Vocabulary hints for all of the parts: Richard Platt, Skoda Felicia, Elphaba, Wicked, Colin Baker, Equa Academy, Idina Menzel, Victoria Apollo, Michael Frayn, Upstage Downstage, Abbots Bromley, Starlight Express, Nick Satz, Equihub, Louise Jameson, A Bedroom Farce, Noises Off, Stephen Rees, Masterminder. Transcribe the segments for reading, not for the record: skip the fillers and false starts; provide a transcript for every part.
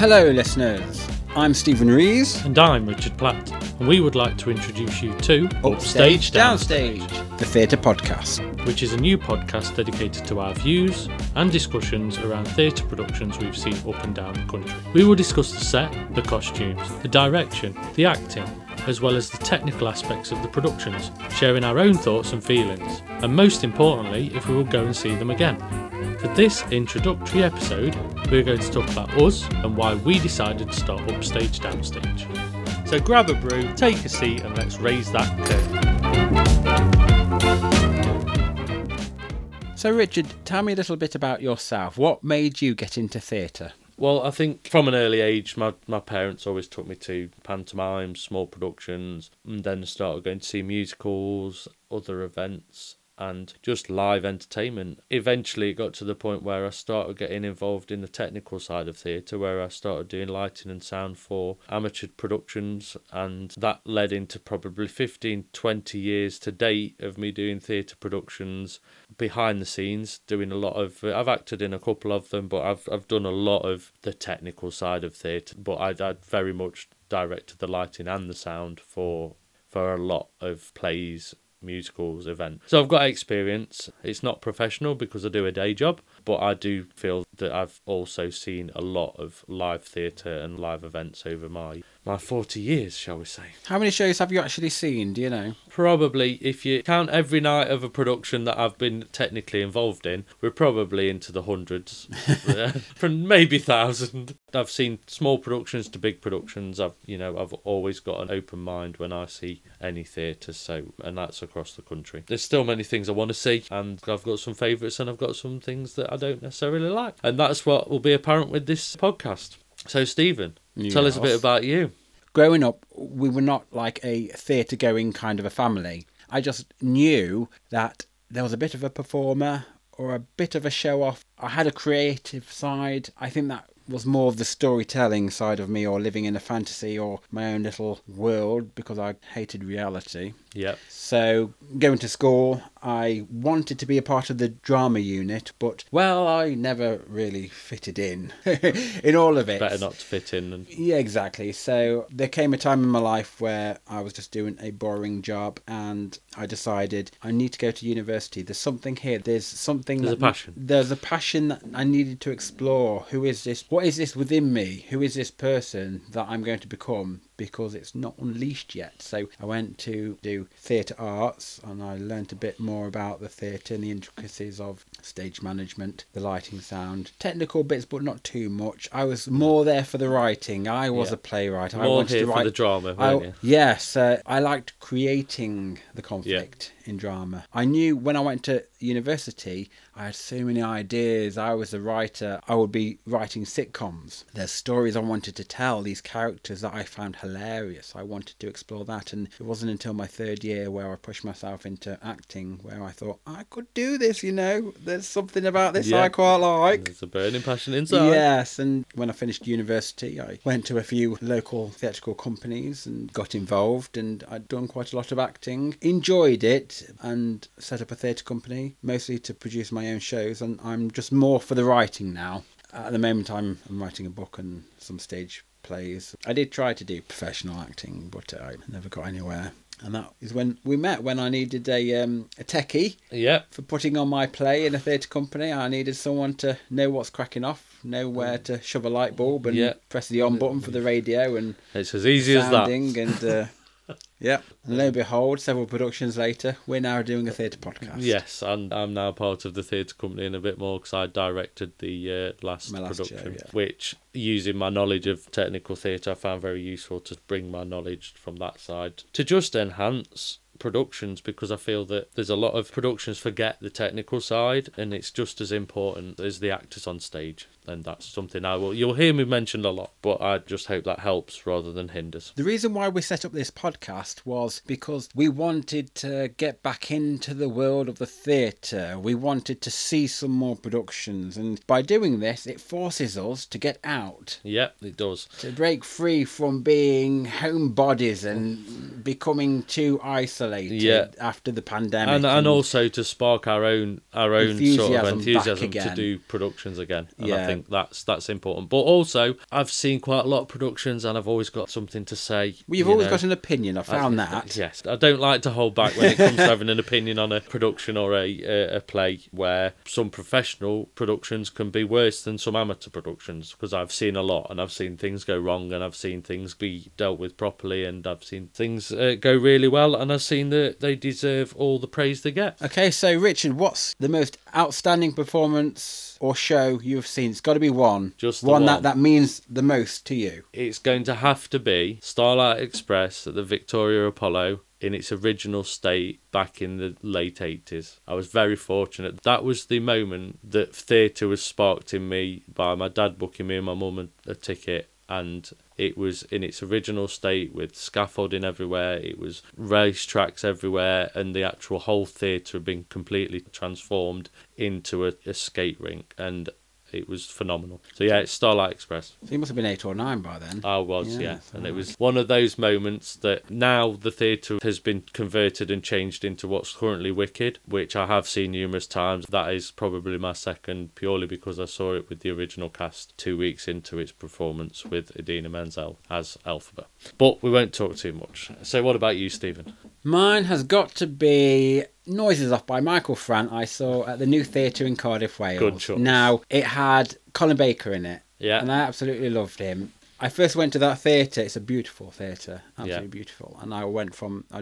Hello, listeners. I'm Stephen Rees. And I'm Richard Platt. And we would like to introduce you to Upstage Downstage, the theatre podcast, which is a new podcast dedicated to our views and discussions around theatre productions we've seen up and down the country. We will discuss the set, the costumes, the direction, the acting, as well as the technical aspects of the productions, sharing our own thoughts and feelings, and most importantly, if we will go and see them again. For this introductory episode, we're going to talk about us and why we decided to start Upstage Downstage. So grab a brew, take a seat, and let's raise that curtain. So Richard, tell me a little bit about yourself. What made you get into theatre? Well, I think from an early age, my parents always took me to pantomimes, small productions, and then started going to see musicals, other events, and just live entertainment. Eventually, it got to the point where I started getting involved in the technical side of theatre, where I started doing lighting and sound for amateur productions, and that led into probably 15, 20 years to date of me doing theatre productions behind the scenes, doing a lot of... I've acted in a couple of them, but I've done a lot of the technical side of theatre, but I very much directed the lighting and the sound for a lot of plays, musicals, event. So I've got experience. It's not professional because I do a day job, but I do feel that I've also seen a lot of live theatre and live events over my 40 years, shall we say. How many shows have you actually seen, do you know? Probably, if you count every night of a production that I've been technically involved in, we're probably into the hundreds, from maybe 1,000. I've seen small productions to big productions. I've always got an open mind when I see any theatre, so, and that's across the country. There's still many things I want to see, and I've got some favourites and I've got some things that I don't necessarily like. And that's what will be apparent with this podcast. So, Stephen, tell us a bit about you. Growing up, we were not like a theatre-going kind of a family. I just knew that there was a bit of a performer or a bit of a show-off. I had a creative side. I think that was more of the storytelling side of me, or living in a fantasy or my own little world, because I hated reality. Yeah. So going to school, I wanted to be a part of the drama unit, but I never really fitted in all of it. Better not to fit in. Yeah, exactly. So there came a time in my life where I was just doing a boring job, and I decided I need to go to university. There's something here. There's a passion that I needed to explore. Who is this? What is this within me? Who is this person that I'm going to become? Because it's not unleashed yet. So I went to do theatre arts, and I learnt a bit more about the theatre and the intricacies of stage management, the lighting, sound, technical bits, but not too much. I was more there for the writing. I was a playwright. More I wanted here to write for the drama, weren't you? Yes, I liked creating the conflict in drama. I knew when I went to university, I had so many ideas. I was a writer. I would be writing sitcoms. There's stories I wanted to tell, these characters that I found hilarious. I wanted to explore that, and it wasn't until my third year where I pushed myself into acting, where I thought, I could do this, there's something about this I quite like. There's a burning passion inside. Yes, and when I finished university, I went to a few local theatrical companies and got involved, and I'd done quite a lot of acting, enjoyed it, and set up a theatre company, mostly to produce my own shows, and I'm just more for the writing now. At the moment, I'm writing a book and some stage plays. I did try to do professional acting, but I never got anywhere. And that is when we met, when I needed a techie for putting on my play in a theatre company. I needed someone to know what's cracking off, know where to shove a light bulb and press the on button for the radio. And it's as easy as that. And, and lo and behold, several productions later, we're now doing a theatre podcast. Yes, and I'm now part of the theatre company and a bit more, because I directed the last production, show, which, using my knowledge of technical theatre, I found very useful to bring my knowledge from that side to just enhance productions, because I feel that there's a lot of productions forget the technical side, and it's just as important as the actors on stage, and that's something you'll hear me mention a lot, but I just hope that helps rather than hinders. The reason why we set up this podcast was because we wanted to get back into the world of the theatre. We wanted to see some more productions, and by doing this, it forces us to get out. It does. To break free from being homebodies and becoming too isolated. escalated after the pandemic, and also to spark our own sort of enthusiasm to do productions again. And I think that's important. But also, I've seen quite a lot of productions, and I've always got something to say. Well, you've always got an opinion. I found that. Yes, I don't like to hold back when it comes to having an opinion on a production or a play, where some professional productions can be worse than some amateur productions, because I've seen a lot, and I've seen things go wrong, and I've seen things be dealt with properly, and I've seen things go really well, and I've seen that they deserve all the praise they get. Okay, so Richard, what's the most outstanding performance or show you've seen? It's got to be one. Just one. That means the most to you. It's going to have to be Starlight Express at the Victoria Apollo in its original state back in the late 80s. I was very fortunate. That was the moment that theatre was sparked in me by my dad booking me and my mum a ticket, and it was in its original state with scaffolding everywhere, it was race tracks everywhere, and the actual whole theatre had been completely transformed into a skate rink, and it was phenomenal. So yeah, it's Starlight Express. So you must have been 8 or 9 by then. I was, yeah. And it was one of those moments that now the theatre has been converted and changed into what's currently Wicked, which I have seen numerous times. That is probably my second, purely because I saw it with the original cast 2 weeks into its performance with Idina Menzel as Elphaba. But we won't talk too much. So what about you, Stephen? Mine has got to be Noises Off by Michael Frayn, I saw at the New Theatre in Cardiff, Wales. Good choice. Now, it had Colin Baker in it, and I absolutely loved him. I first went to that theatre. It's a beautiful theatre, absolutely beautiful. And I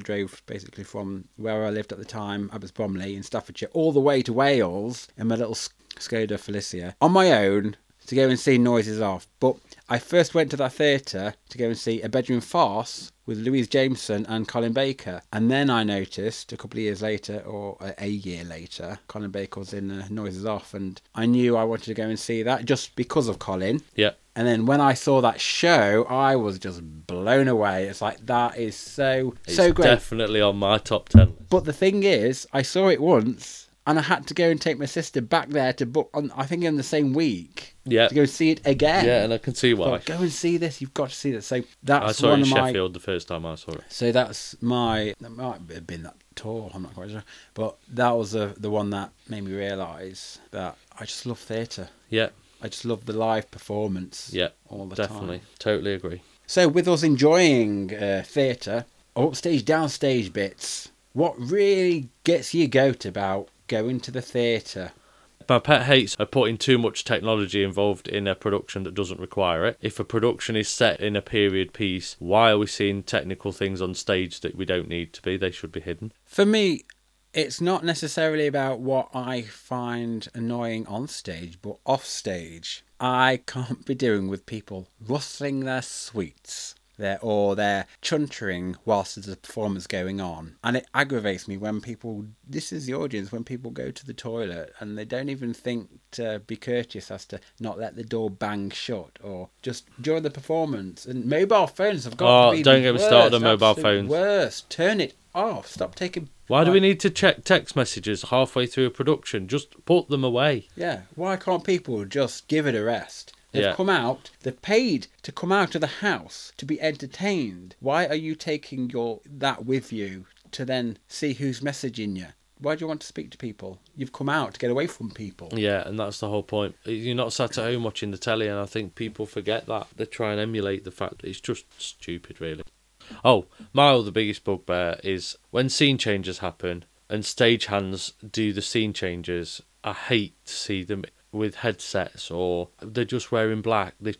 drove basically from where I lived at the time, Abbots Bromley in Staffordshire, all the way to Wales in my little Skoda Felicia on my own to go and see Noises Off. But I first went to that theatre to go and see A Bedroom Farce with Louise Jameson and Colin Baker. And then I noticed a couple of years later, or a year later, Colin Baker was in Noises Off, and I knew I wanted to go and see that just because of Colin. Yeah. And then when I saw that show, I was just blown away. It's like, that is so great. It's definitely on my top 10 list. But the thing is, I saw it once, and I had to go and take my sister back there to book on, I think, in the same week. Yeah. To go and see it again. Yeah, and I can see why. Go and see this. You've got to see this. So that's I saw one it in Sheffield the first time I saw it. So that's that might have been that tour. I'm not quite sure, but that was the one that made me realise that I just love theatre. Yeah. I just love the live performance. Yeah. All the time. Definitely, totally agree. So with us enjoying theatre, upstage, downstage bits, what really gets you goat about going to the theatre? My pet hates are putting too much technology involved in a production that doesn't require it. If a production is set in a period piece, why are we seeing technical things on stage that we don't need to be? They should be hidden. For me, it's not necessarily about what I find annoying on stage, but off stage, I can't be doing with people rustling their sweets. They're chuntering whilst there's a performance going on. And it aggravates me when people, this is the audience, when people go to the toilet and they don't even think to be courteous as to not let the door bang shut, or just during the performance. And mobile phones have got to be don't get me started on mobile phones. Worst. Turn it off. Stop taking... Why do we need to check text messages halfway through a production? Just put them away. Yeah. Why can't people just give it a rest? They've come out, they've paid to come out of the house to be entertained. Why are you taking that with you to then see who's messaging you? Why do you want to speak to people? You've come out to get away from people. Yeah, and that's the whole point. You're not sat at home watching the telly, and I think people forget that. They try and emulate the fact that it's just stupid, really. Oh, my other biggest bugbear is when scene changes happen and stagehands do the scene changes, I hate to see them with headsets, or they're just wearing black. The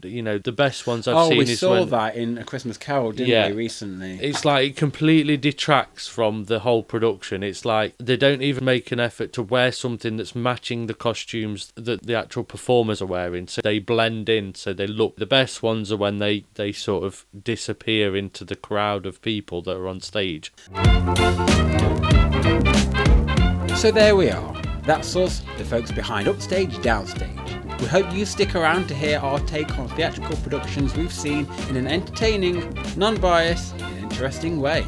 best ones I've seen is when... Oh, we saw that in A Christmas Carol, didn't we, recently? It's like it completely detracts from the whole production. It's like they don't even make an effort to wear something that's matching the costumes that the actual performers are wearing, so they blend in, so they look... The best ones are when they sort of disappear into the crowd of people that are on stage. So there we are. That's us, the folks behind Upstage Downstage. We hope you stick around to hear our take on theatrical productions we've seen in an entertaining, non-biased and interesting way.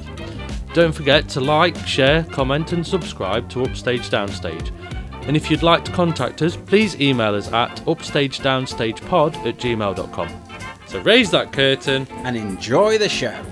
Don't forget to like, share, comment and subscribe to Upstage Downstage. And if you'd like to contact us, please email us at upstagedownstagepod@gmail.com. So raise that curtain and enjoy the show.